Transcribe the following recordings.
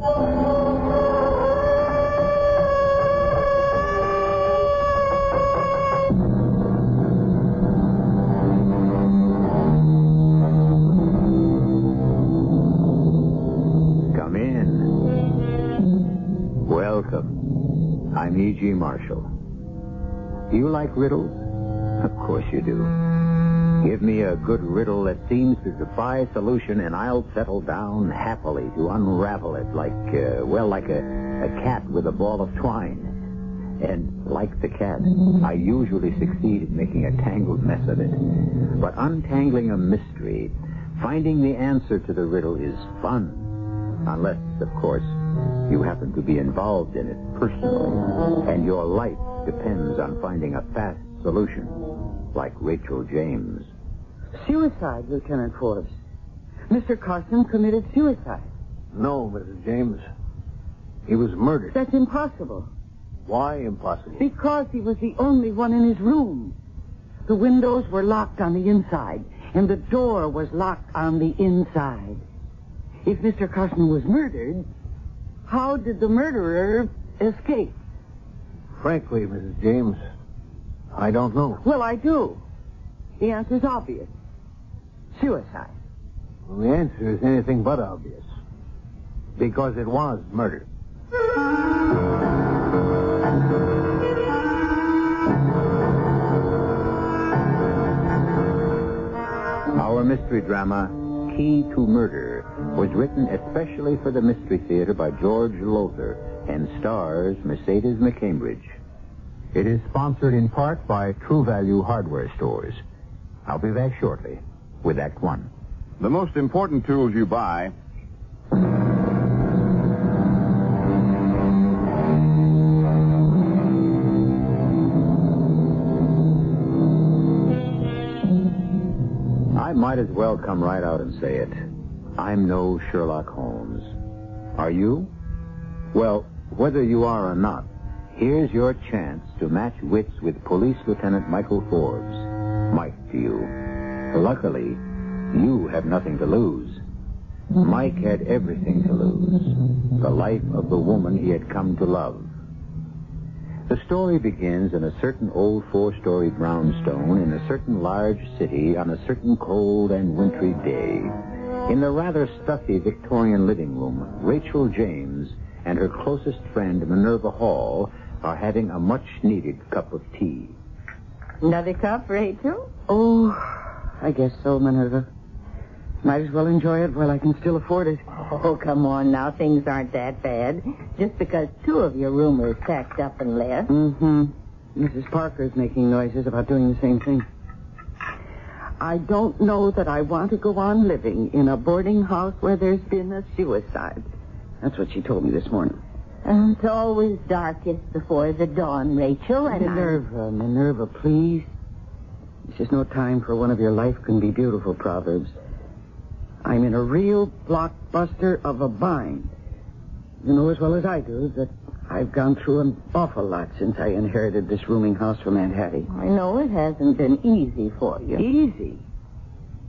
Come in. Welcome. I'm E.G. Marshall. Do you like riddles? Of course you do. Give me a good riddle that seems to defy solution, and I'll settle down happily to unravel it like a cat with a ball of twine. And like the cat, I usually succeed in making a tangled mess of it. But untangling a mystery, finding the answer to the riddle is fun. Unless, of course, you happen to be involved in it personally, and your life depends on finding a fast solution. Like Rachel James. Suicide, Lieutenant Forbes. Mr. Carson committed suicide. No, Mrs. James. He was murdered. That's impossible. Why impossible? Because he was the only one in his room. The windows were locked on the inside, and the door was locked on the inside. If Mr. Carson was murdered, how did the murderer escape? Frankly, Mrs. James, I don't know. Well, I do. The answer's obvious. Suicide. Well, the answer is anything but obvious. Because it was murder. Our mystery drama, Key to Murder, was written especially for the Mystery Theater by George Lowther and stars Mercedes McCambridge. It is sponsored in part by True Value hardware stores. I'll be back shortly with Act One. The most important tools you buy I might as well come right out and say it. I'm no Sherlock Holmes. Are you? Well, whether you are or not, Here's your chance to match wits with Police Lieutenant Michael Forbes. Mike to you. Luckily, you have nothing to lose. Mike had everything to lose. The life of the woman he had come to love. The story begins in a certain old four-story brownstone in a certain large city on a certain cold and wintry day. In the rather stuffy Victorian living room, Rachel James and her closest friend, Minerva Hall, are having a much-needed cup of tea. Another cup, Rachel? Oh, I guess so, Minerva. Might as well enjoy it while I can still afford it. Oh, come on now. Things aren't that bad. Just because two of your roomers packed up and left. Mm-hmm. Mrs. Parker's making noises about doing the same thing. I don't know that I want to go on living in a boarding house where there's been a suicide. That's what she told me this morning. It's always darkest before the dawn, Rachel, and Minerva, please. This is no time for one of your life-can-be-beautiful proverbs. I'm in a real blockbuster of a bind. You know as well as I do that I've gone through an awful lot since I inherited this rooming house from Aunt Hattie. I know it hasn't been easy for you. Easy?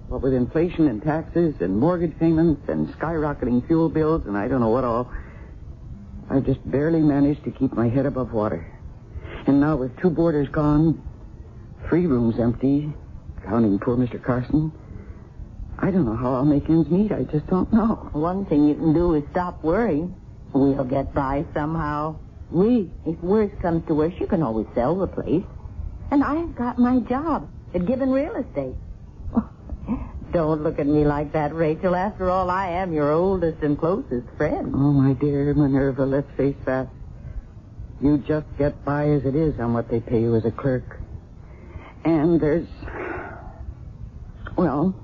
Well, with inflation and taxes and mortgage payments and skyrocketing fuel bills and I don't know what all, I've just barely managed to keep my head above water. And now with two boarders gone, three rooms empty, counting poor Mr. Carson, I don't know how I'll make ends meet. I just don't know. One thing you can do is stop worrying. We'll get by somehow. We? If worse comes to worse, you can always sell the place. And I've got my job at Given Real Estate. Don't look at me like that, Rachel. After all, I am your oldest and closest friend. Oh, my dear Minerva, let's face that. You just get by as it is on what they pay you as a clerk. And there's... well...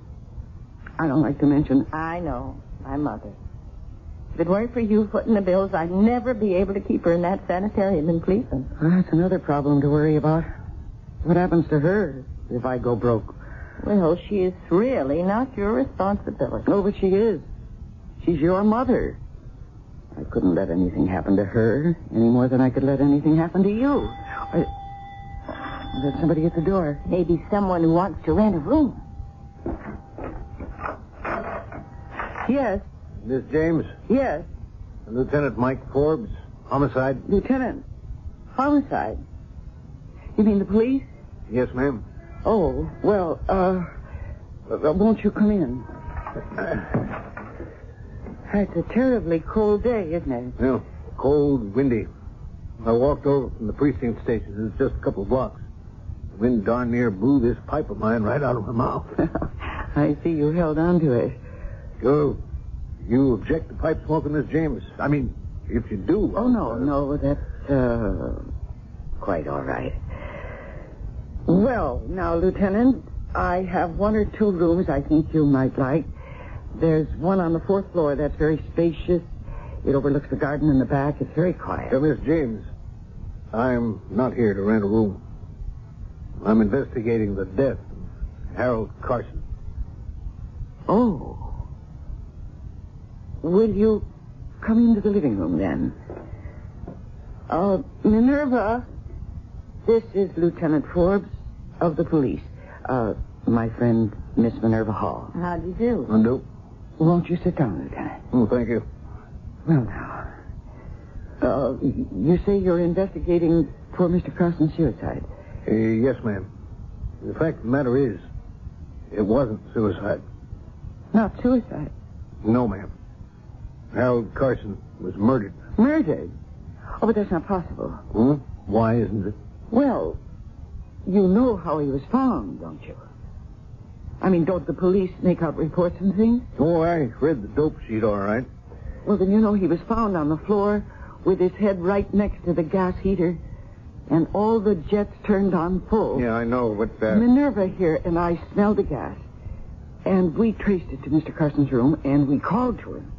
I don't like to mention... I know. My mother. If it weren't for you footing the bills, I'd never be able to keep her in that sanitarium in Cleveland. Well, that's another problem to worry about. What happens to her if I go broke? Well, she is really not your responsibility. No, but she is. She's your mother. I couldn't let anything happen to her any more than I could let anything happen to you. There's somebody at the door. Maybe someone who wants to rent a room. Yes. Miss James? Yes. Lieutenant Mike Forbes, homicide. Lieutenant, homicide? You mean the police? Yes, ma'am. Oh, well, won't you come in? It's a terribly cold day, isn't it? Yeah, cold, windy. I walked over from the precinct station. It's just a couple blocks. The wind darn near blew this pipe of mine right out of my mouth. I see you held on to it. You object to pipe smoking, Miss James? I mean, if you do... Oh, no, that's, quite all right. Well, now, Lieutenant, I have one or two rooms I think you might like. There's one on the fourth floor that's very spacious. It overlooks the garden in the back. It's very quiet. Miss James, I'm not here to rent a room. I'm investigating the death of Harold Carson. Oh. Will you come into the living room, then? Minerva, this is Lieutenant Forbes of the police. My friend, Miss Minerva Hall. How do you do? Undo. Won't you sit down, Lieutenant? Oh, thank you. Well, now. You say you're investigating poor Mr. Carson's suicide? Yes, ma'am. The fact of the matter is, it wasn't suicide. Not suicide? No, ma'am. Harold Carson was murdered. Murdered? Oh, but that's not possible. Hmm? Why isn't it? Well, you know how he was found, don't you? I mean, don't the police make out reports and things? Oh, I read the dope sheet, all right. Well, then you know he was found on the floor with his head right next to the gas heater and all the jets turned on full. Yeah, I know, but... Minerva here and I smelled the gas and we traced it to Mr. Carson's room and we called to him.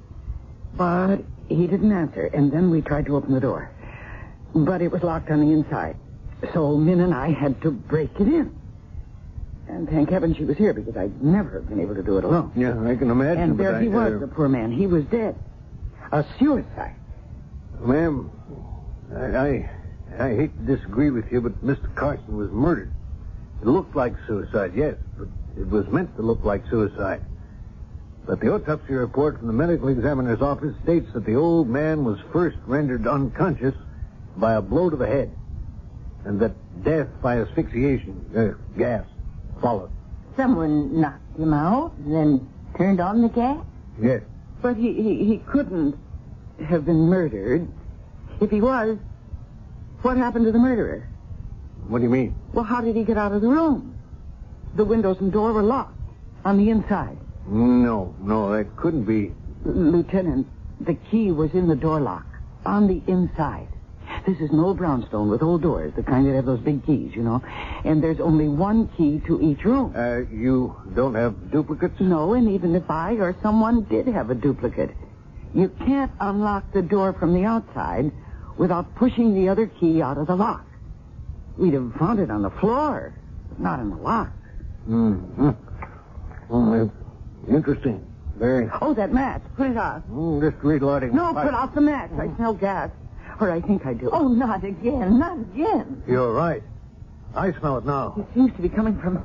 But he didn't answer, and then we tried to open the door. But it was locked on the inside, so Min and I had to break it in. And thank heaven she was here, because I'd never have been able to do it alone. Yeah, I can imagine. And there he was, the poor man. He was dead. A suicide. Ma'am, I I hate to disagree with you, but Mr. Carson was murdered. It looked like suicide, yes, but it was meant to look like suicide. But the autopsy report from the medical examiner's office states that the old man was first rendered unconscious by a blow to the head, and that death by asphyxiation, gas, followed. Someone knocked him out and then turned on the gas? Yes. But he couldn't have been murdered. If he was, what happened to the murderer? What do you mean? Well, how did he get out of the room? The windows and door were locked on the inside. No, that couldn't be. Lieutenant, the key was in the door lock on the inside. This is an old brownstone with old doors, the kind that have those big keys, you know. And there's only one key to each room. You don't have duplicates? No, and even if I or someone did have a duplicate, you can't unlock the door from the outside without pushing the other key out of the lock. We'd have found it on the floor, not in the lock. Mm-hmm. Well, interesting. Very. Oh, that match. Put it off. Just reloading. No, put off the match. I smell gas. Or I think I do. Oh, not again. Not again. You're right. I smell it now. It seems to be coming from...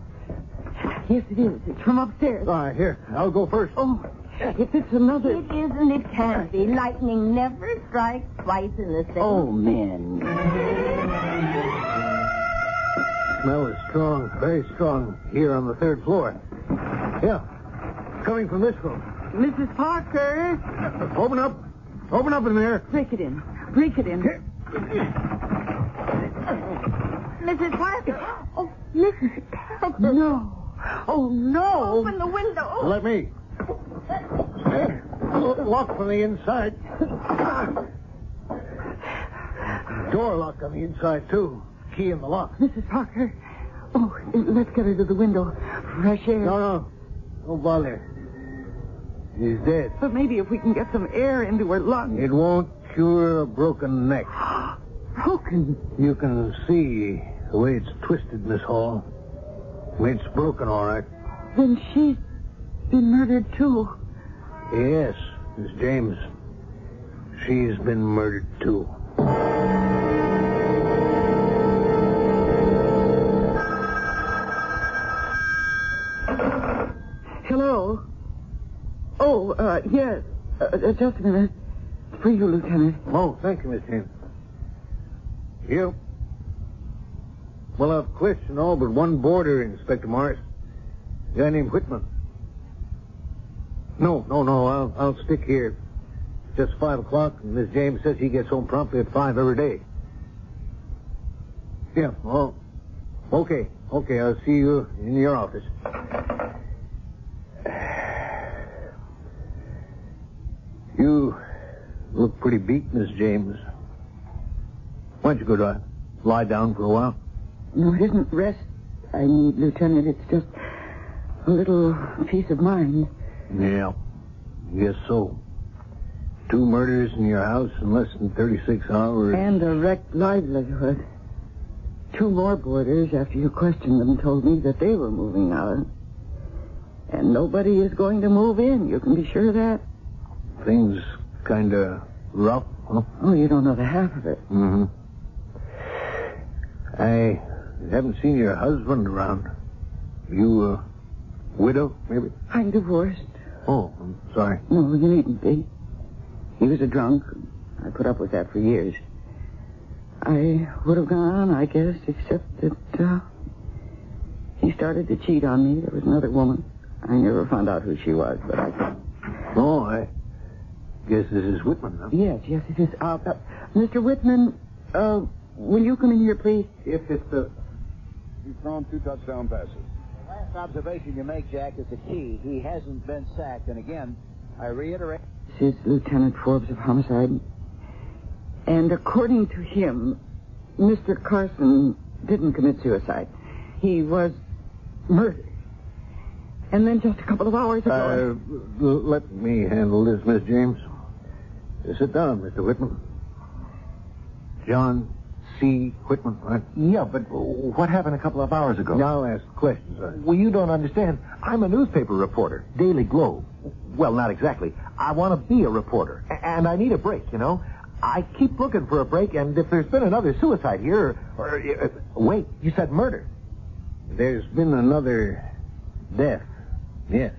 Yes, it is. It's from upstairs. All right, here. I'll go first. Oh, if it's another... It isn't. It can't be. Lightning never strikes twice in the same... Oh, man. The smell is strong. Very strong here on the third floor. Yeah. Coming from this room. Mrs. Parker. Open up. Open up in there. Break it in. Break it in. Mrs. Parker. Oh, Mrs. Parker. No. Oh, no. Open the window. Let me. Lock from the inside. Door locked on the inside, too. Key in the lock. Mrs. Parker. Oh, let's get her to the window. Fresh air. No. Don't bother. She's dead. But maybe if we can get some air into her lungs. It won't cure a broken neck. Broken? You can see the way it's twisted, Miss Hall. It's broken, all right. Then she's been murdered, too. Yes, Miss James. She's been murdered, too. Hello? Oh, yes. Just a minute. For you, Lieutenant. Oh, thank you, Miss James. You? Well, I've questioned all but one boarder, Inspector Morris. A guy named Whitman. No, I'll stick here. It's just 5 o'clock, and Miss James says he gets home promptly at 5 every day. Yeah, well, okay, I'll see you in your office. You look pretty beat, Miss James. Why don't you go to lie down for a while? No, it isn't rest I need, Lieutenant. It's just a little peace of mind. Yeah, yes, so. 2 murders in your house in less than 36 hours. And a wrecked livelihood. 2 more boarders, after you questioned them, told me that they were moving out. And nobody is going to move in. You can be sure of that. Things kind of rough, huh? Oh, you don't know the half of it. Mm-hmm. I haven't seen your husband around. You, widow, maybe? I'm divorced. Oh, I'm sorry. No, you needn't be. He was a drunk. I put up with that for years. I would have gone on, I guess, except that, he started to cheat on me. There was another woman. I never found out who she was, but I could. Oh, I guess this is Whitman, huh? Yes, it is. Mr. Whitman, will you come in here, please? If it's the... You've thrown 2 touchdown passes. The last observation you make, Jack, is the key. He hasn't been sacked. And again, I reiterate... This is Lieutenant Forbes of Homicide. And according to him, Mr. Carson didn't commit suicide. He was murdered. And then just a couple of hours ago... Let me handle this, Miss James. Sit down, Mr. Whitman. John C. Whitman, right? Yeah, but what happened a couple of hours ago? Now ask questions, sir. Well, you don't understand. I'm a newspaper reporter, Daily Globe. Well, not exactly. I want to be a reporter, and I need a break, you know. I keep looking for a break, and if there's been another suicide here, wait, you said murder. There's been another death, yes.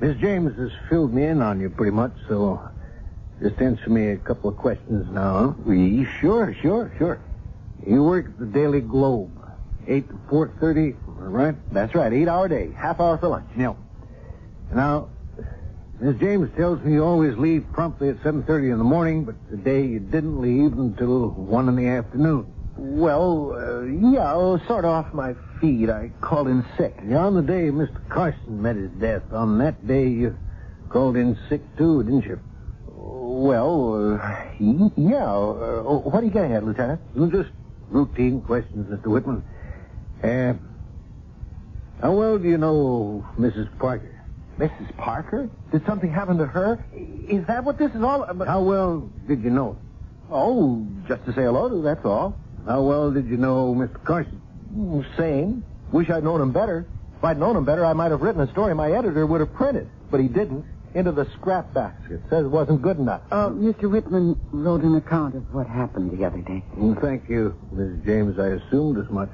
Miss James has filled me in on you pretty much, so just answer me a couple of questions now. Huh? Sure. You work at the Daily Globe, 8 to 4:30, right? That's right, 8-hour day, half hour for lunch. No. Now, Miss James tells me you always leave promptly at 7:30 in the morning, but today you didn't leave until 1 in the afternoon. Well, yeah, I was sort of off my feet. I called in sick. Yeah, on the day Mr. Carson met his death, on that day you called in sick too, didn't you? Well, yeah. What are you getting at, Lieutenant? Just routine questions, Mr. Whitman. How well do you know Mrs. Parker? Mrs. Parker? Did something happen to her? Is that what this is all about? How well did you know? Oh, just to say hello to, that's all. How well did you know Mr. Carson? Same. Wish I'd known him better. If I'd known him better, I might have written a story my editor would have printed. But he didn't. Into the scrap basket. Says it wasn't good enough. Mr. Whitman wrote an account of what happened the other day. Well, thank you, Mrs. James. I assumed as much.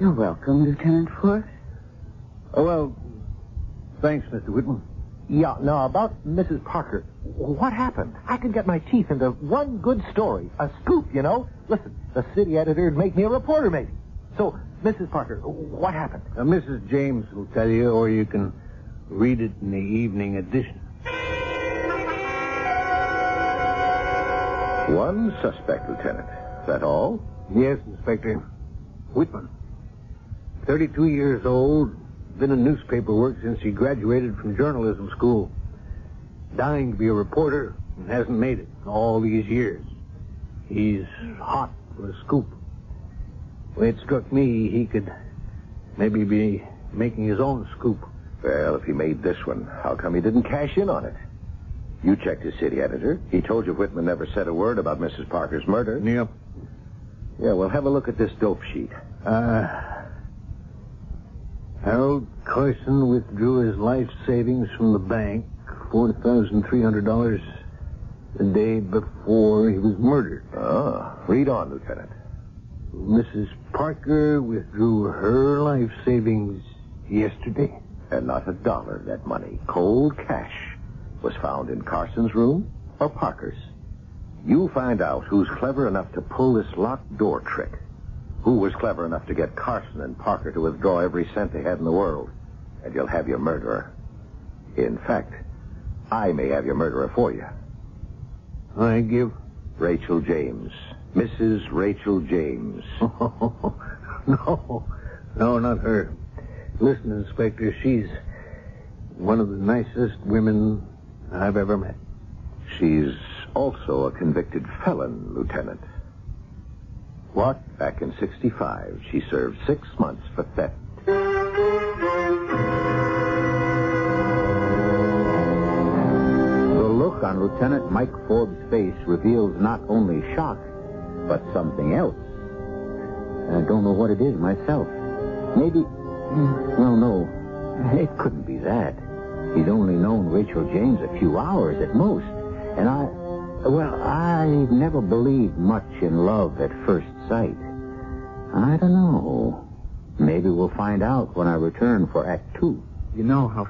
You're welcome, Lieutenant Forrest. Oh, well... Thanks, Mr. Whitman. Yeah, now, about Mrs. Parker. What happened? I could get my teeth into one good story. A scoop, you know. Listen, the city editor would make me a reporter, maybe. So, Mrs. Parker, what happened? Mrs. James will tell you, or you can read it in the evening edition. One suspect, Lieutenant. Is that all? Yes, Inspector. Whitman. 32 years old. Been in newspaper work since he graduated from journalism school. Dying to be a reporter and hasn't made it all these years. He's hot for a scoop. Well, it struck me he could maybe be making his own scoop. Well, if he made this one, how come he didn't cash in on it? You checked his city editor. He told you Whitman never said a word about Mrs. Parker's murder. Yep. Yeah, well, have a look at this dope sheet. Harold Carson withdrew his life savings from the bank, $4,300, the day before he was murdered. Ah, read on, Lieutenant. Mrs. Parker withdrew her life savings yesterday. And not a dollar, that money, cold cash, was found in Carson's room or Parker's. You find out who's clever enough to pull this locked door trick. Who was clever enough to get Carson and Parker to withdraw every cent they had in the world? And you'll have your murderer. In fact, I may have your murderer for you. I give Rachel James. Mrs. Rachel James. Oh, no, not her. Listen, Inspector, she's one of the nicest women I've ever met. She's also a convicted felon, Lieutenant. What? Back in 1965, she served 6 months for theft. The look on Lieutenant Mike Forbes' face reveals not only shock, but something else. I don't know what it is myself. Maybe... Well, no. It couldn't be that. He's only known Rachel James a few hours at most. And I never believed much in love at first sight. I don't know. Maybe we'll find out when I return for Act 2. You know how...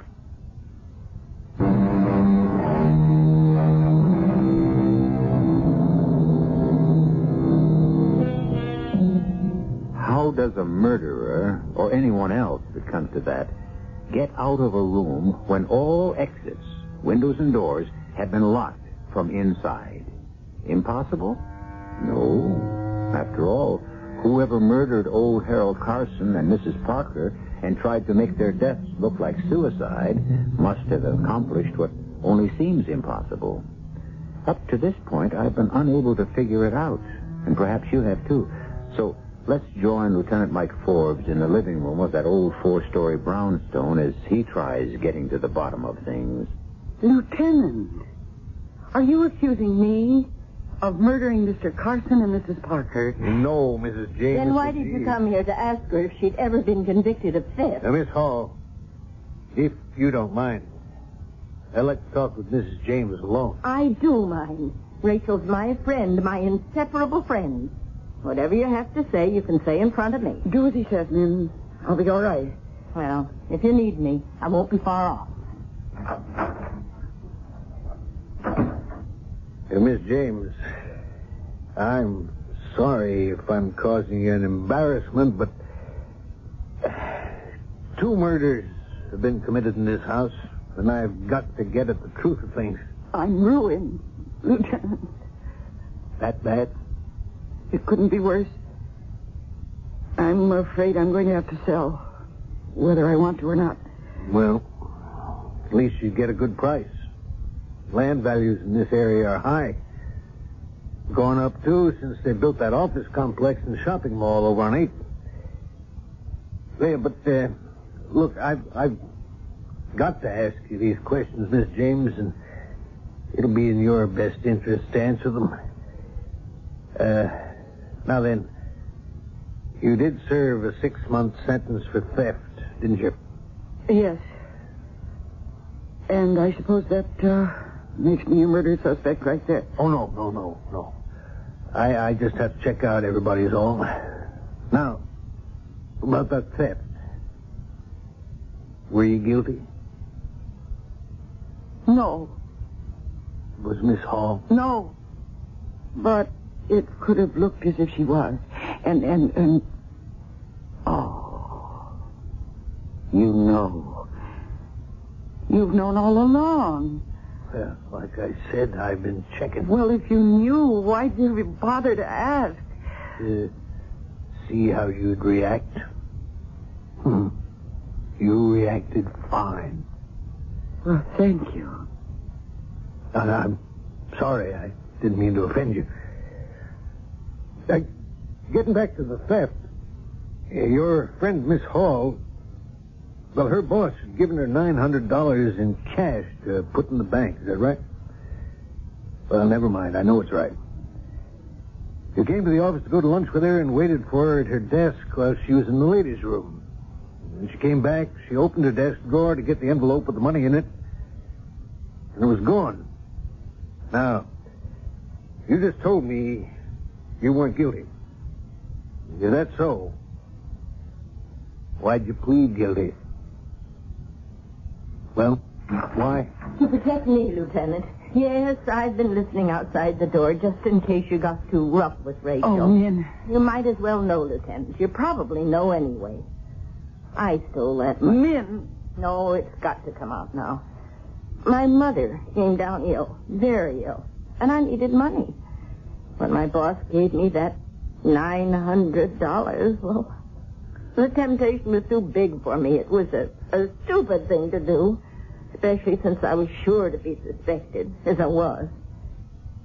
How does a murderer, or anyone else that comes to that, get out of a room when all exits, windows and doors, have been locked from inside? Impossible? No. After all, whoever murdered old Harold Carson and Mrs. Parker and tried to make their deaths look like suicide must have accomplished what only seems impossible. Up to this point, I've been unable to figure it out, and perhaps you have too. So let's join Lieutenant Mike Forbes in the living room of that old four-story brownstone as he tries getting to the bottom of things. Lieutenant! Are you accusing me of murdering Mr. Carson and Mrs. Parker? No, Mrs. James. Then why did you come here to ask her if she'd ever been convicted of theft? Now, Miss Hall, if you don't mind, I'd like to talk with Mrs. James alone. I do mind. Rachel's my friend, my inseparable friend. Whatever you have to say, you can say in front of me. Do as he says, and I'll be all right. Well, if you need me, I won't be far off. Miss James, I'm sorry if I'm causing you an embarrassment, but 2 murders have been committed in this house, and I've got to get at the truth of things. I'm ruined, Lieutenant. That bad? It couldn't be worse. I'm afraid I'm going to have to sell, whether I want to or not. Well, at least you get a good price. Land values in this area are high. Gone up, too, since they built that office complex and shopping mall over on 8th. Yeah, but, look, I've got to ask you these questions, Miss James, and it'll be in your best interest to answer them. Now then, you did serve a 6-month sentence for theft, didn't you? Yes. And I suppose that makes me a murder suspect right there. Oh, no. I just have to check out everybody's all. Now, about that theft. Were you guilty? No. Was Miss Hall? No. But it could have looked as if she was. And... Oh. You know. You've known all along. Well, like I said, I've been checking. Well, if you knew, why did you bother to ask? To see how you'd react. You reacted fine. Well, thank you. And I'm sorry. I didn't mean to offend you. Getting back to the theft, your friend Miss Hall... Well, her boss had given her $900 in cash to put in the bank. Is that right? Well, never mind. I know it's right. You came to the office to go to lunch with her and waited for her at her desk while she was in the ladies' room. When she came back, she opened her desk drawer to get the envelope with the money in it, and it was gone. Now, you just told me you weren't guilty. Is that so? Why'd you plead guilty? Well, why? To protect me, Lieutenant. Yes, I've been listening outside the door just in case you got too rough with Rachel. Oh, Min. You might as well know, Lieutenant. You probably know anyway. I stole that money. Min! No, it's got to come out now. My mother came down ill, very ill, and I needed money. When my boss gave me that $900, well... The temptation was too big for me. It was a stupid thing to do, especially since I was sure to be suspected, as I was.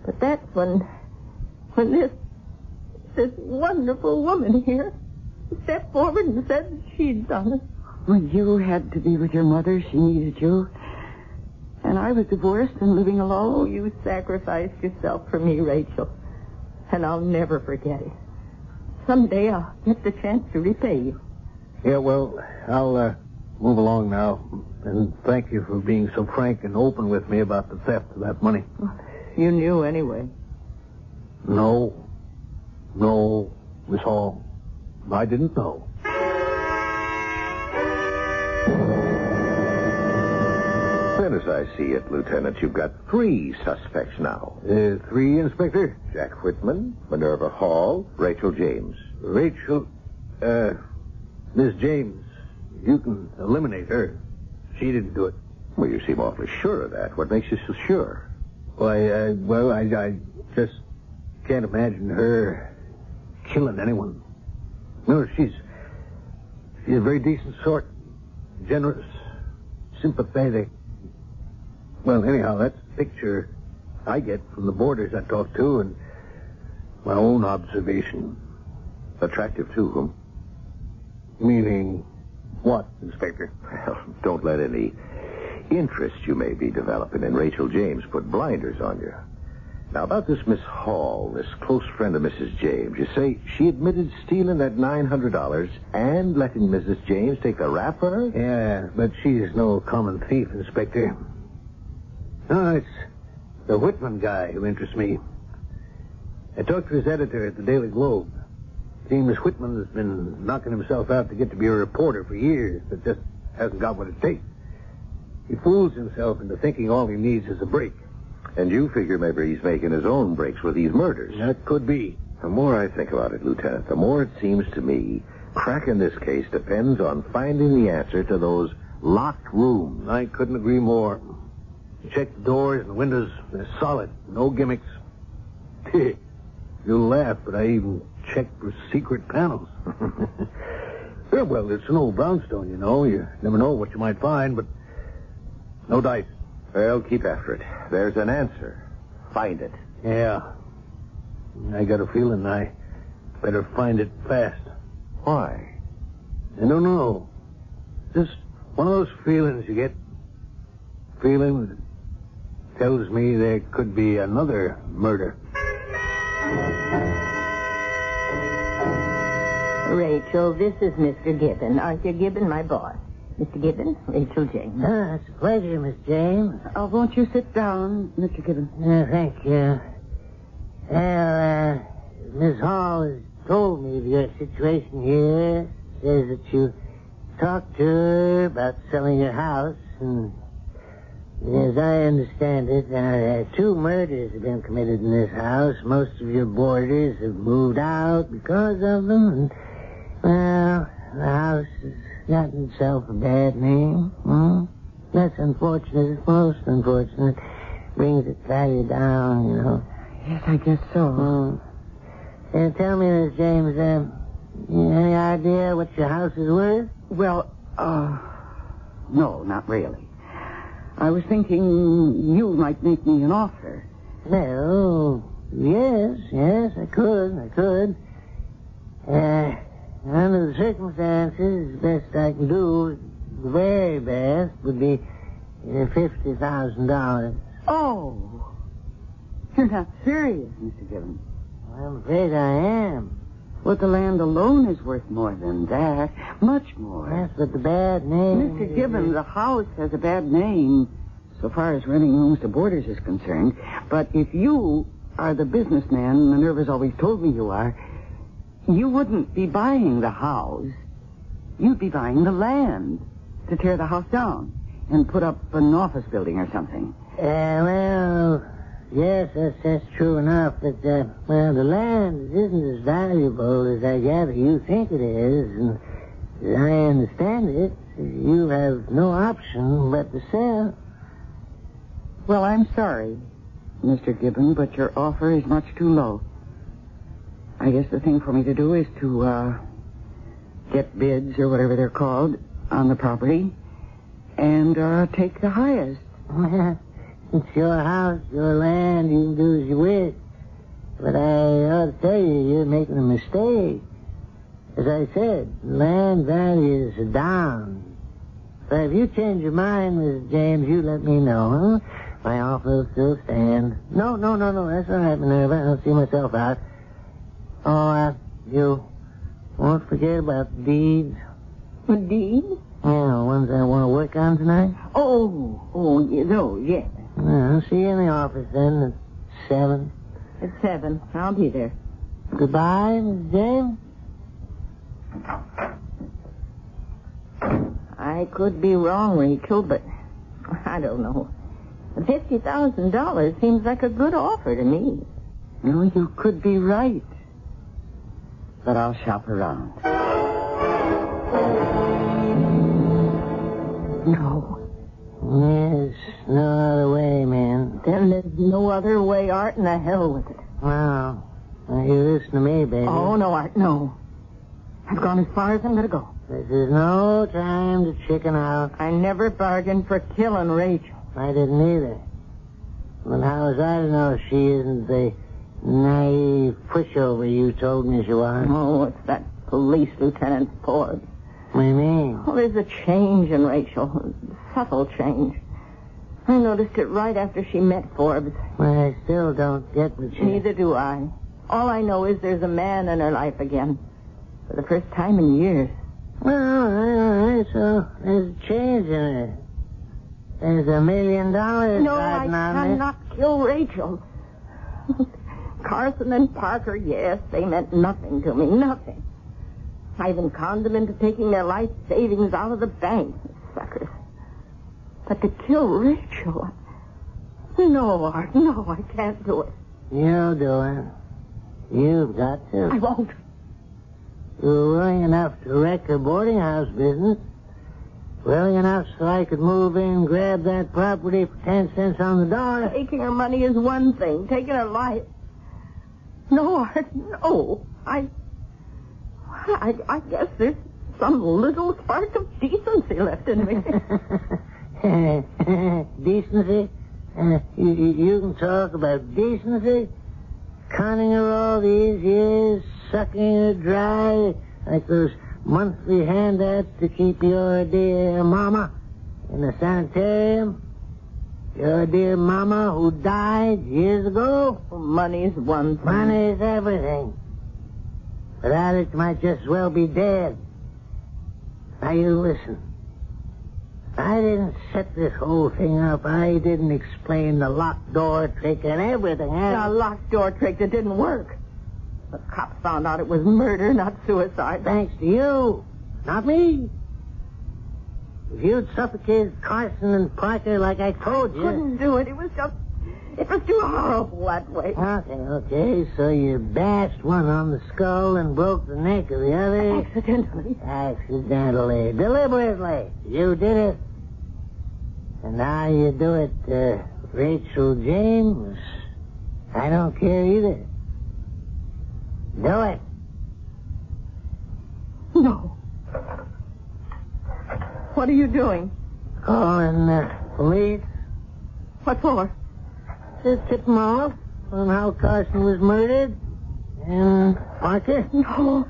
But that's when this wonderful woman here stepped forward and said that she'd done it. Well, you had to be with your mother. She needed you. And I was divorced and living alone. Oh, you sacrificed yourself for me, Rachel. And I'll never forget it. Someday I'll get the chance to repay you. Yeah, well, I'll move along now. And thank you for being so frank and open with me about the theft of that money. You knew anyway. No, Miss Hall. I didn't know. Then as I see it, Lieutenant, you've got 3 suspects now. 3, Inspector? Jack Whitman, Minerva Hall, Rachel James. Rachel, Miss James, you can eliminate her. She didn't do it. Well, you seem awfully sure of that. What makes you so sure? Why, I just can't imagine her killing anyone. No, she's a very decent sort. Generous, sympathetic. Well, anyhow, that's the picture I get from the boarders I talk to and my own observation. Attractive to whom? Meaning what, Inspector? Well, don't let any interest you may be developing in Rachel James put blinders on you. Now, about this Miss Hall, this close friend of Mrs. James, you say she admitted stealing that $900 and letting Mrs. James take the rap for her? Yeah, but she's no common thief, Inspector. No, it's The Whitman guy who interests me. I talked to his editor at the Daily Globe. Seems Whitman's been knocking himself out to get to be a reporter for years, but just hasn't got what it takes. He fools himself into thinking all he needs is a break. And you figure maybe he's making his own breaks with these murders. That could be. The more I think about it, Lieutenant, the more it seems to me crack in this case depends on finding the answer to those locked rooms. I couldn't agree more. Check the doors and windows. They're solid. No gimmicks. You'll laugh, but I even checked for secret panels. Well, it's an old brownstone, you know. You never know what you might find, but no dice. Well, keep after it. There's an answer. Find it. Yeah. I got a feeling I better find it fast. Why? I don't know. Just one of those feelings you get. Feeling that tells me there could be another murder. Rachel, this is Mr. Gibbon. Arthur Gibbon, my boss. Mr. Gibbon, Rachel James. Ah, it's a pleasure, Miss James. Oh, won't you sit down, Mr. Gibbon? Thank you. Well, Miss Hall has told me of your situation here. Says that you talked to her about selling your house. And as I understand it, two murders have been committed in this house. Most of your boarders have moved out because of them. And, well, the house has gotten itself a bad name. That's unfortunate. It's most unfortunate. Brings its value down, you know. Yes, I guess so. Tell me, Miss James, any idea what your house is worth? Well, no, not really. I was thinking you might make me an offer. Well, yes, I could. Under the circumstances, the best I can do, the very best, would be $50,000. Oh! You're not serious, Mr. Gibbon. Well, I'm afraid I am. Well, the land alone is worth more than that. Much more. Yes, but the bad name... Mr. Gibbon, the house has a bad name so far as renting rooms to boarders is concerned. But if you are the businessman Minerva's always told me you are, you wouldn't be buying the house. You'd be buying the land to tear the house down and put up an office building or something. Well... Yes, that's true enough, but, the land isn't as valuable as I gather you think it is, and as I understand it, you have no option but to sell. Well, I'm sorry, Mr. Gibbon, but your offer is much too low. I guess the thing for me to do is to, get bids, or whatever they're called, on the property, and, take the highest. It's your house, your land, you can do as you wish. But I ought to tell you, you're making a mistake. As I said, land values are down. But if you change your mind, Mr. James, you let me know, huh? My offer will still stand. No, that's all right, Minerva. I'll see myself out. Oh, you won't forget about deeds. The deeds? Yeah, the ones I want to work on tonight. Oh, yes. I'll see you in the office then at 7:00. At 7:00. I'll be there. Goodbye, Miss James. I could be wrong, Rachel, but I don't know. $50,000 seems like a good offer to me. No, you could be right. But I'll shop around. No. There's no other way, man. Then there's no other way, Art, and the hell with it. Wow. Now, you listen to me, baby. Oh, no, Art, no. I've gone as far as I'm going to go. This is no time to chicken out. I never bargained for killing Rachel. I didn't either. But how was I to know she isn't the naive pushover you told me she was? Oh, it's that police lieutenant, Ford. What do you mean? Well, there's a change in Rachel. Subtle change. I noticed it right after she met Forbes. Well, I still don't get the change. Neither do I. All I know is there's a man in her life again. For the first time in years. Well, all right, so there's a change in it. There's $1 million. No, I cannot kill Rachel. Carson and Parker, yes, they meant nothing to me, nothing. I even conned them into taking their life savings out of the bank, suckers. But to kill Rachel, no, Art, no, I can't do it. You'll do it. You've got to. I won't. You're willing enough to wreck a boarding house business. Willing enough so I could move in and grab that property for 10 cents on the dollar. Taking her money is one thing. Taking her life. No, Art, no. I guess there's some little spark of decency left in me. Decency? You can talk about decency? Conning her all these years, sucking her dry, like those monthly handouts to keep your dear mama in the sanitarium. Your dear mama who died years ago. Money's one thing. Money's everything. Without it, you might just as well be dead. Now you listen. I didn't set this whole thing up. I didn't explain the locked door trick and everything. The locked door trick that didn't work. The cops found out it was murder, not suicide. Thanks to you, not me. If you'd suffocated Carson and Parker like I told you... I couldn't do it. It was too horrible that way. Okay. So you bashed one on the skull and broke the neck of the other? Accidentally. Deliberately. You did it. And now you do it to Rachel James. I don't care either. Do it. No. What are you doing? Calling the police. What for? To tip them off on how Carson was murdered. And Parker? No.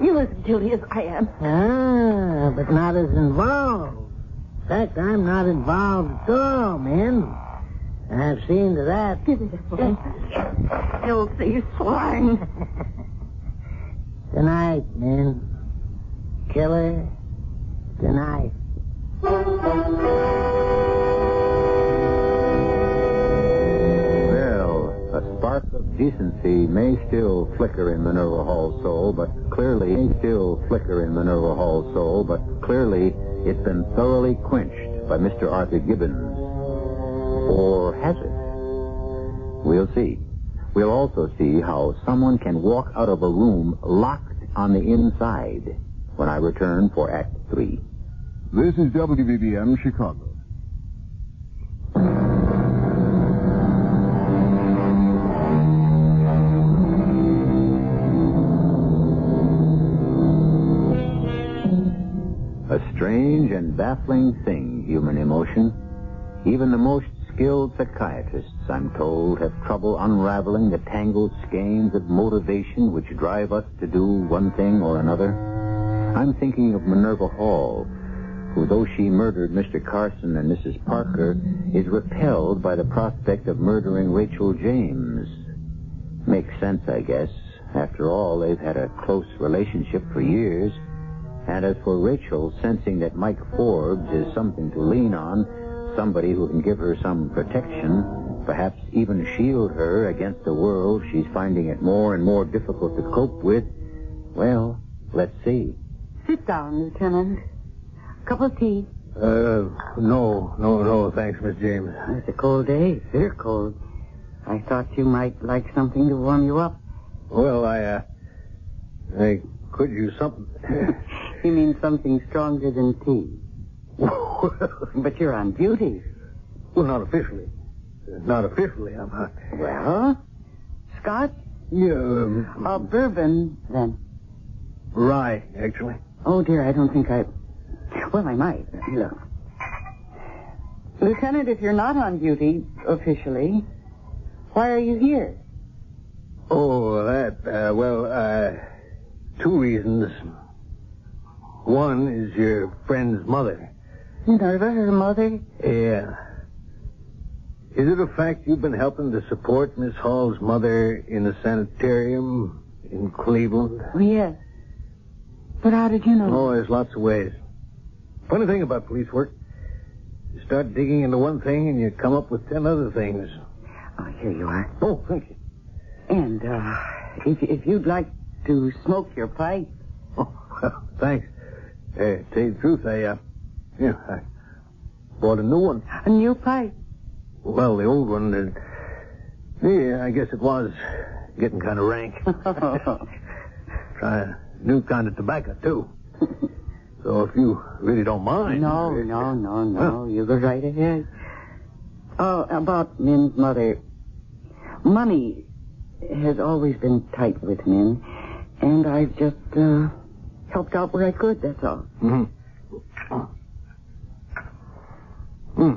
You're as guilty as I am. Ah, but not as involved. In fact, I'm not involved at all, man. I've seen to that. Give me that one. Filthy swine. Tonight, man. Killer. Tonight. Well, a spark of decency may still flicker in Minerva Hall's soul, but clearly it's been thoroughly quenched by Mr. Arthur Gibbons. Or has it? We'll see. We'll also see how someone can walk out of a room locked on the inside when I return for Act 3. This is WBBM Chicago. A strange and baffling thing, human emotion. Even the most skilled psychiatrists, I'm told, have trouble unraveling the tangled skeins of motivation which drive us to do one thing or another. I'm thinking of Minerva Hall, who, though she murdered Mr. Carson and Mrs. Parker, is repelled by the prospect of murdering Rachel James. Makes sense, I guess. After all, they've had a close relationship for years. And as for Rachel, sensing that Mike Forbes is something to lean on, somebody who can give her some protection, perhaps even shield her against a world she's finding it more and more difficult to cope with, well, let's see. Sit down, Lieutenant. Cup of tea? No, thanks, Miss James. It's a cold day, very cold. I thought you might like something to warm you up. Well, I could use something. You mean something stronger than tea? But you're on duty. Well, not officially, I'm not. Well, Scotch? Yeah. Bourbon, then? Rye, actually. Oh, dear, I don't think I... Well, I might. Look. Lieutenant, if you're not on duty, officially, why are you here? Oh, two reasons. One is your friend's mother. Minerva, her mother? Yeah. Is it a fact you've been helping to support Miss Hall's mother in a sanitarium in Cleveland? Oh, yes. But how did you know? Oh, there's lots of ways. Funny thing about police work, you start digging into one thing and you come up with 10 other things. Oh, here you are. Oh, thank you. And, if you'd like to smoke your pipe. Oh, well, thanks. To tell you the truth, I bought a new one. A new pipe? Well, the old one, I guess it was getting kind of rank. Try a new kind of tobacco, too. So if you really don't mind... No. Well, you go right ahead. Oh, about Min's mother. Money has always been tight with Min, and I've just helped out where I could, that's all. Mm-hmm. Hmm.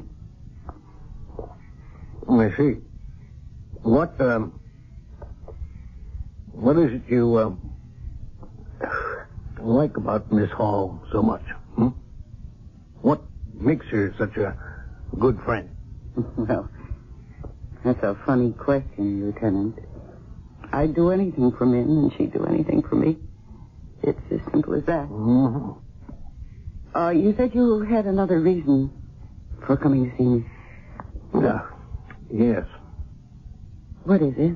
I see. What is it you... like about Miss Hall so much? Hmm? What makes her such a good friend? Well, that's a funny question, Lieutenant. I'd do anything for Min, and she'd do anything for me. It's as simple as that. Mm-hmm. You said you had another reason for coming to see me. Yes. What is it?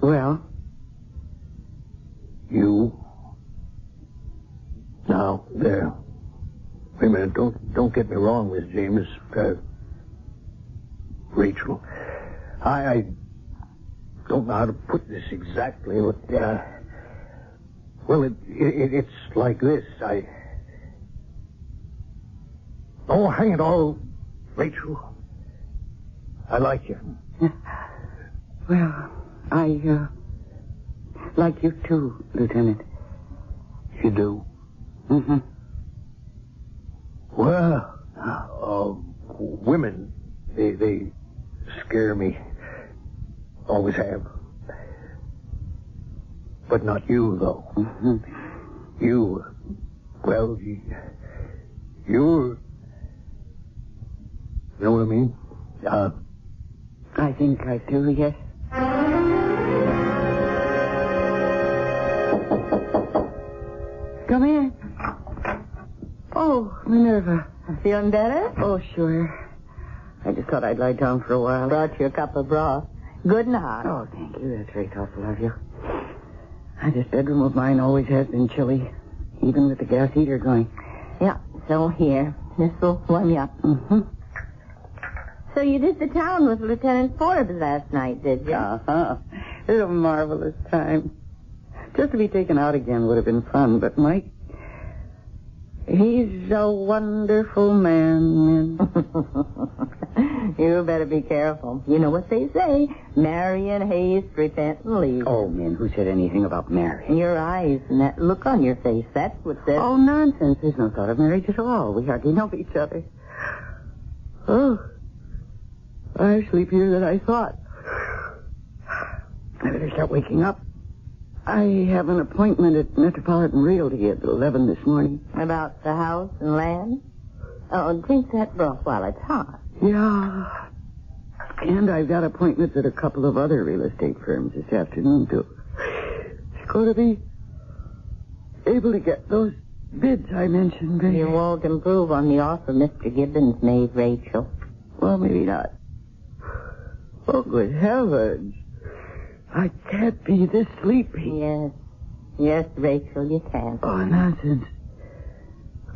Well... You. Now, there. Wait a minute. Don't get me wrong, Miss James. Rachel. I don't know how to put this exactly, but, well, it's like this. Oh, hang it all, Rachel. I like you. Well, like you, too, Lieutenant. You do? Mm-hmm. Well, women, they scare me. Always have. But not you, though. Mm-hmm. You, well, you know what I mean? I think I do, yes. Come in. Oh, Minerva. Feeling better? Oh, sure. I just thought I'd lie down for a while. Brought you a cup of broth. Good and hot. Oh, thank you. That's very thoughtful of you. This bedroom of mine always has been chilly, even with the gas heater going. Yeah, so here. This will warm you up. Mm-hmm. So you did the town with Lieutenant Forbes last night, did you? Uh-huh. It was a marvelous time. Just to be taken out again would have been fun, but Mike, he's a wonderful man. You better be careful. You know what they say. Marry in haste, repent and leave. Oh, man, who said anything about marrying? Your eyes and that look on your face, that's what says... Oh, nonsense. There's no thought of marriage at all. We hardly know each other. Oh, I'm sleepier than I thought. I better start waking up. I have an appointment at Metropolitan Realty at 11 this morning. About the house and land? Oh, drink that broth while it's hot. Yeah. And I've got appointments at a couple of other real estate firms this afternoon, too. It's going to be able to get those bids I mentioned, baby. You won't improve on the offer Mr. Gibbons made, Rachel. Well, maybe not. Oh, good heavens. I can't be this sleepy. Yes, Rachel, you can't. Oh, nonsense.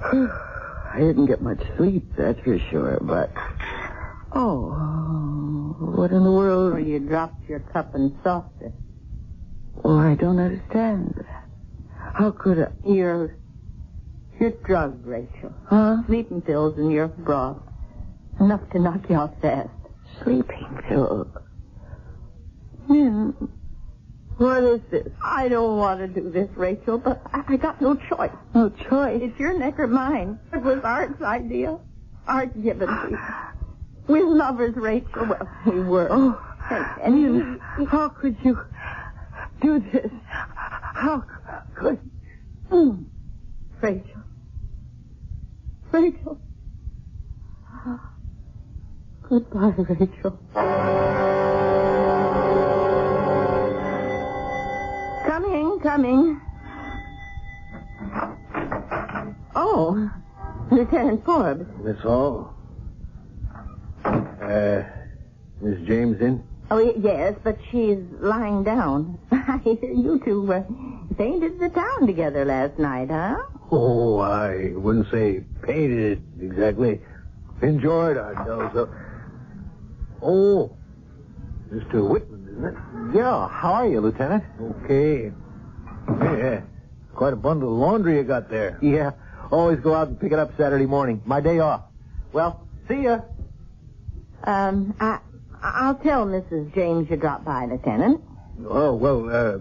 I didn't get much sleep, that's for sure, but... Oh, what in the world... Well, you dropped your cup and soft it. Well, I don't understand. How could I... You're drugged, Rachel. Huh? Sleeping pills in your broth. Enough to knock you out fast. Sleeping pills? Min, what is this? I don't want to do this, Rachel, but I got no choice. No choice? It's your neck or mine. It was Art's idea. Art Gibbons. We're lovers, Rachel. Well, we were. Oh, Min, how could you do this? How could... Rachel. Goodbye, Rachel. Coming. Oh, Lieutenant Forbes. Miss Hall. Miss James in? Oh, yes, but she's lying down. I hear you two painted the town together last night, huh? Oh, I wouldn't say painted it exactly. Enjoyed ourselves. Oh, Mr. Whitman, isn't it? Yeah, how are you, Lieutenant? Okay. Yeah, quite a bundle of laundry you got there. Yeah, always go out and pick it up Saturday morning. My day off. Well, see ya. I'll tell Mrs. James you dropped by, Lieutenant. Oh, well,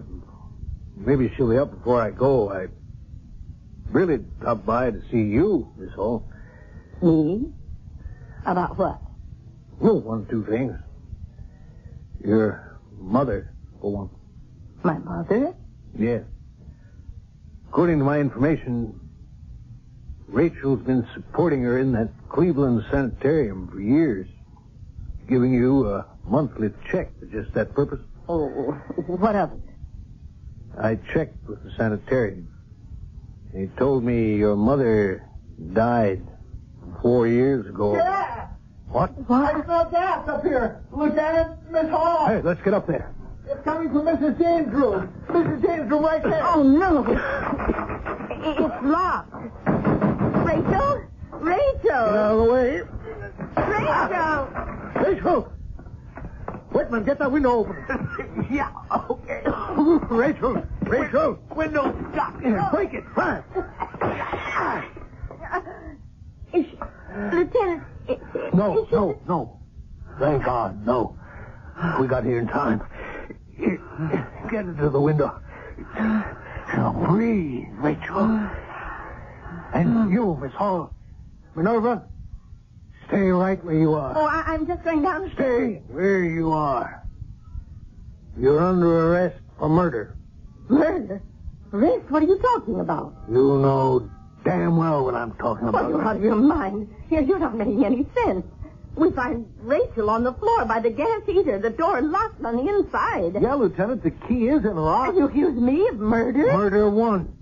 maybe she'll be up before I go. I really dropped by to see you, Miss Hall. Me? About what? No, one or two things. Your mother, for one. My mother? Yes. According to my information, Rachel's been supporting her in that Cleveland sanitarium for years, giving you a monthly check for just that purpose. Oh, what of it? I checked with the sanitarium. They told me your mother died 4 years ago. Yeah. What? I smell gas up here. Lieutenant, Miss Hall. Hey, let's get up there. It's coming from Mrs. James' room. Mrs. James' room right there. Oh, no. It's locked. Rachel? Rachel! Get out of the way. Rachel! Rachel! Whitman, get that window open. Yeah, okay. Rachel! Rachel! Window locked. Break it, fast. Lieutenant... No. Thank God, no. We got here in time. Get into the window. Now breathe, Rachel. And you, Miss Hall. Minerva, stay right where you are. Oh, I'm just going down. Stay where you are. You're under arrest for murder. Murder? Arrest? What are you talking about? You know damn well what I'm talking about. Oh, you're out of your mind. You're not making any sense. We find Rachel on the floor by the gas heater, the door locked on the inside. Yeah, Lieutenant, the key is in lock. And you accuse me of murder? Murder one.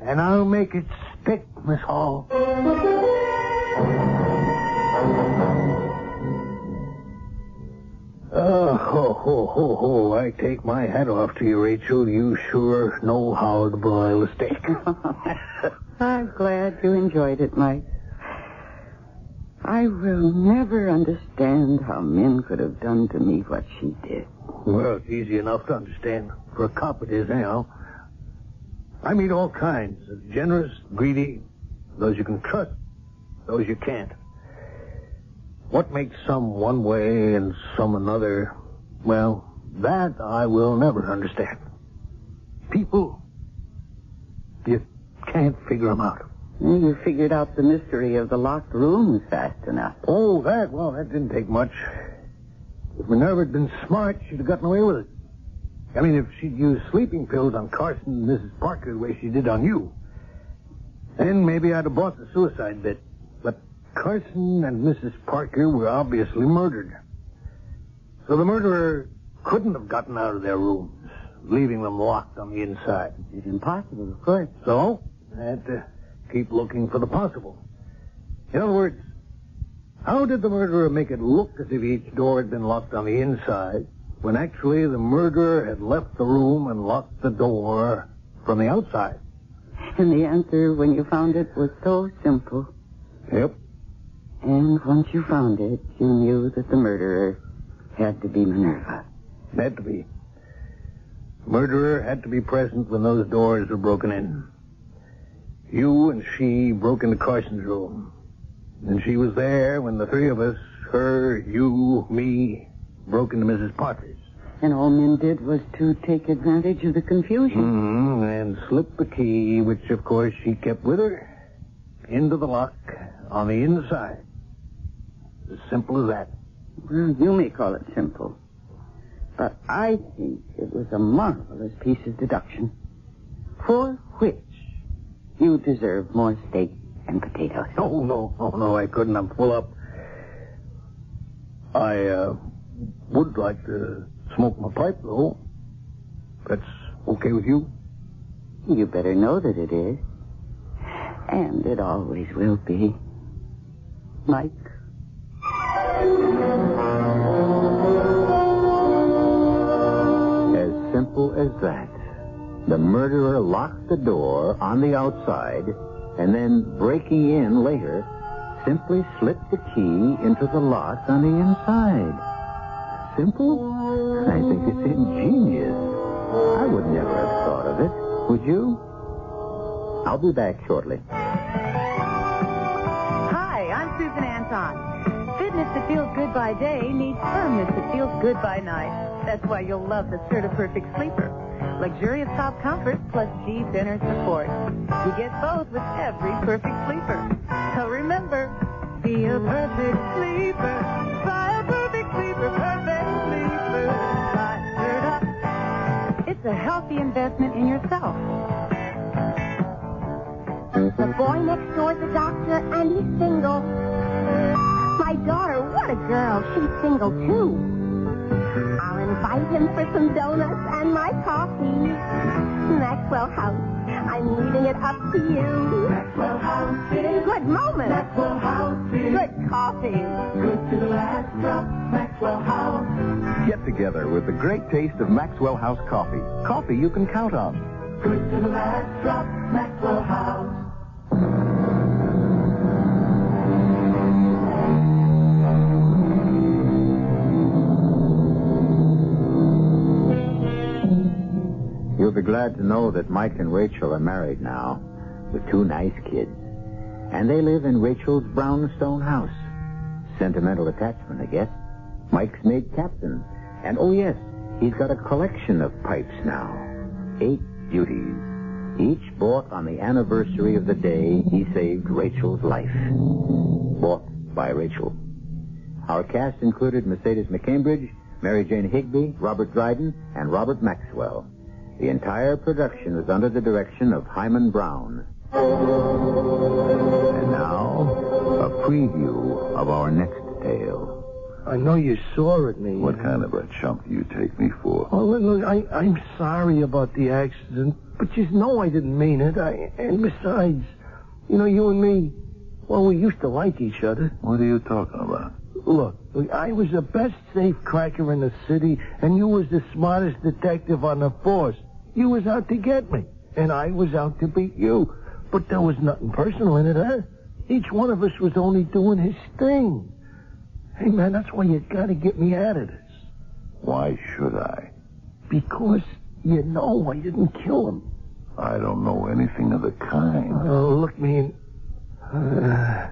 And I'll make it stick, Miss Hall. Oh, ho, ho, ho, ho. I take my hat off to you, Rachel. You sure know how to boil a steak. I'm glad you enjoyed it, Mike. I will never understand how Min could have done to me what she did. Well, it's easy enough to understand. For a cop it is, anyhow. I meet all kinds of generous, greedy, those you can trust, those you can't. What makes some one way and some another, well, that I will never understand. People, you can't figure them out. You figured out the mystery of the locked room fast enough. Oh, that? Well, that didn't take much. If Minerva had been smart, she'd have gotten away with it. I mean, if she'd used sleeping pills on Carson and Mrs. Parker the way she did on you, then maybe I'd have bought the suicide bit. But Carson and Mrs. Parker were obviously murdered. So the murderer couldn't have gotten out of their rooms, leaving them locked on the inside. It's impossible, of course. So, I had to keep looking for the possible. In other words, how did the murderer make it look as if each door had been locked on the inside when actually the murderer had left the room and locked the door from the outside? And the answer, when you found it, was so simple. Yep. And once you found it, you knew that the murderer had to be Minerva. Had to be. The murderer had to be present when those doors were broken in. You and she broke into Carson's room. And she was there when the three of us, her, you, me, broke into Mrs. Parker's. And all Min did was to take advantage of the confusion. Mm-hmm. And slip the key, which of course she kept with her, into the lock on the inside. As simple as that. Well, you may call it simple. But I think it was a marvelous piece of deduction. For which? You deserve more steak and potatoes. Oh, no, I couldn't. I'm full up. I would like to smoke my pipe, though. That's okay with you? You better know that it is. And it always will be. Mike. simple as that. The murderer locked the door on the outside and then, breaking in later, simply slipped the key into the lock on the inside. Simple? I think it's ingenious. I would never have thought of it. Would you? I'll be back shortly. Hi, I'm Susan Anton. Fitness that feels good by day needs firmness that feels good by night. That's why you'll love the Serta Perfect Sleeper. Luxurious top comfort plus deep inner support. You get both with every perfect sleeper. So remember, be a perfect sleeper. Buy a perfect sleeper, perfect sleeper. Buy Serta. It's a healthy investment in yourself. The boy next door's a doctor and he's single. My daughter, what a girl. She's single too. I'll invite him for some donuts and my coffee. Maxwell House, I'm leaving it up to you. Maxwell House is good moment. Maxwell House is good coffee. Good to the last drop. Maxwell House. Get together with the great taste of Maxwell House coffee. Coffee you can count on. Good to the last drop. Maxwell House. You'll be glad to know that Mike and Rachel are married now with two nice kids. And they live in Rachel's brownstone house. Sentimental attachment, I guess. Mike's made captain. And, oh, yes, he's got a collection of pipes now. 8 beauties. Each bought on the anniversary of the day he saved Rachel's life. Bought by Rachel. Our cast included Mercedes McCambridge, Mary Jane Higby, Robert Dryden, and Robert Maxwell. The entire production was under the direction of Hyman Brown. And now, a preview of our next tale. I know you swore at me. What kind of a chump do you take me for? Oh, look, I'm sorry about the accident, but you know I didn't mean it. And besides, you know, you and me, well, we used to like each other. What are you talking about? Look, I was the best safecracker in the city, and you was the smartest detective on the force. You was out to get me, and I was out to beat you. But there was nothing personal in it, huh? Each one of us was only doing his thing. Hey, man, that's why you gotta get me out of this. Why should I? Because you know I didn't kill him. I don't know anything of the kind. Oh, look, man. I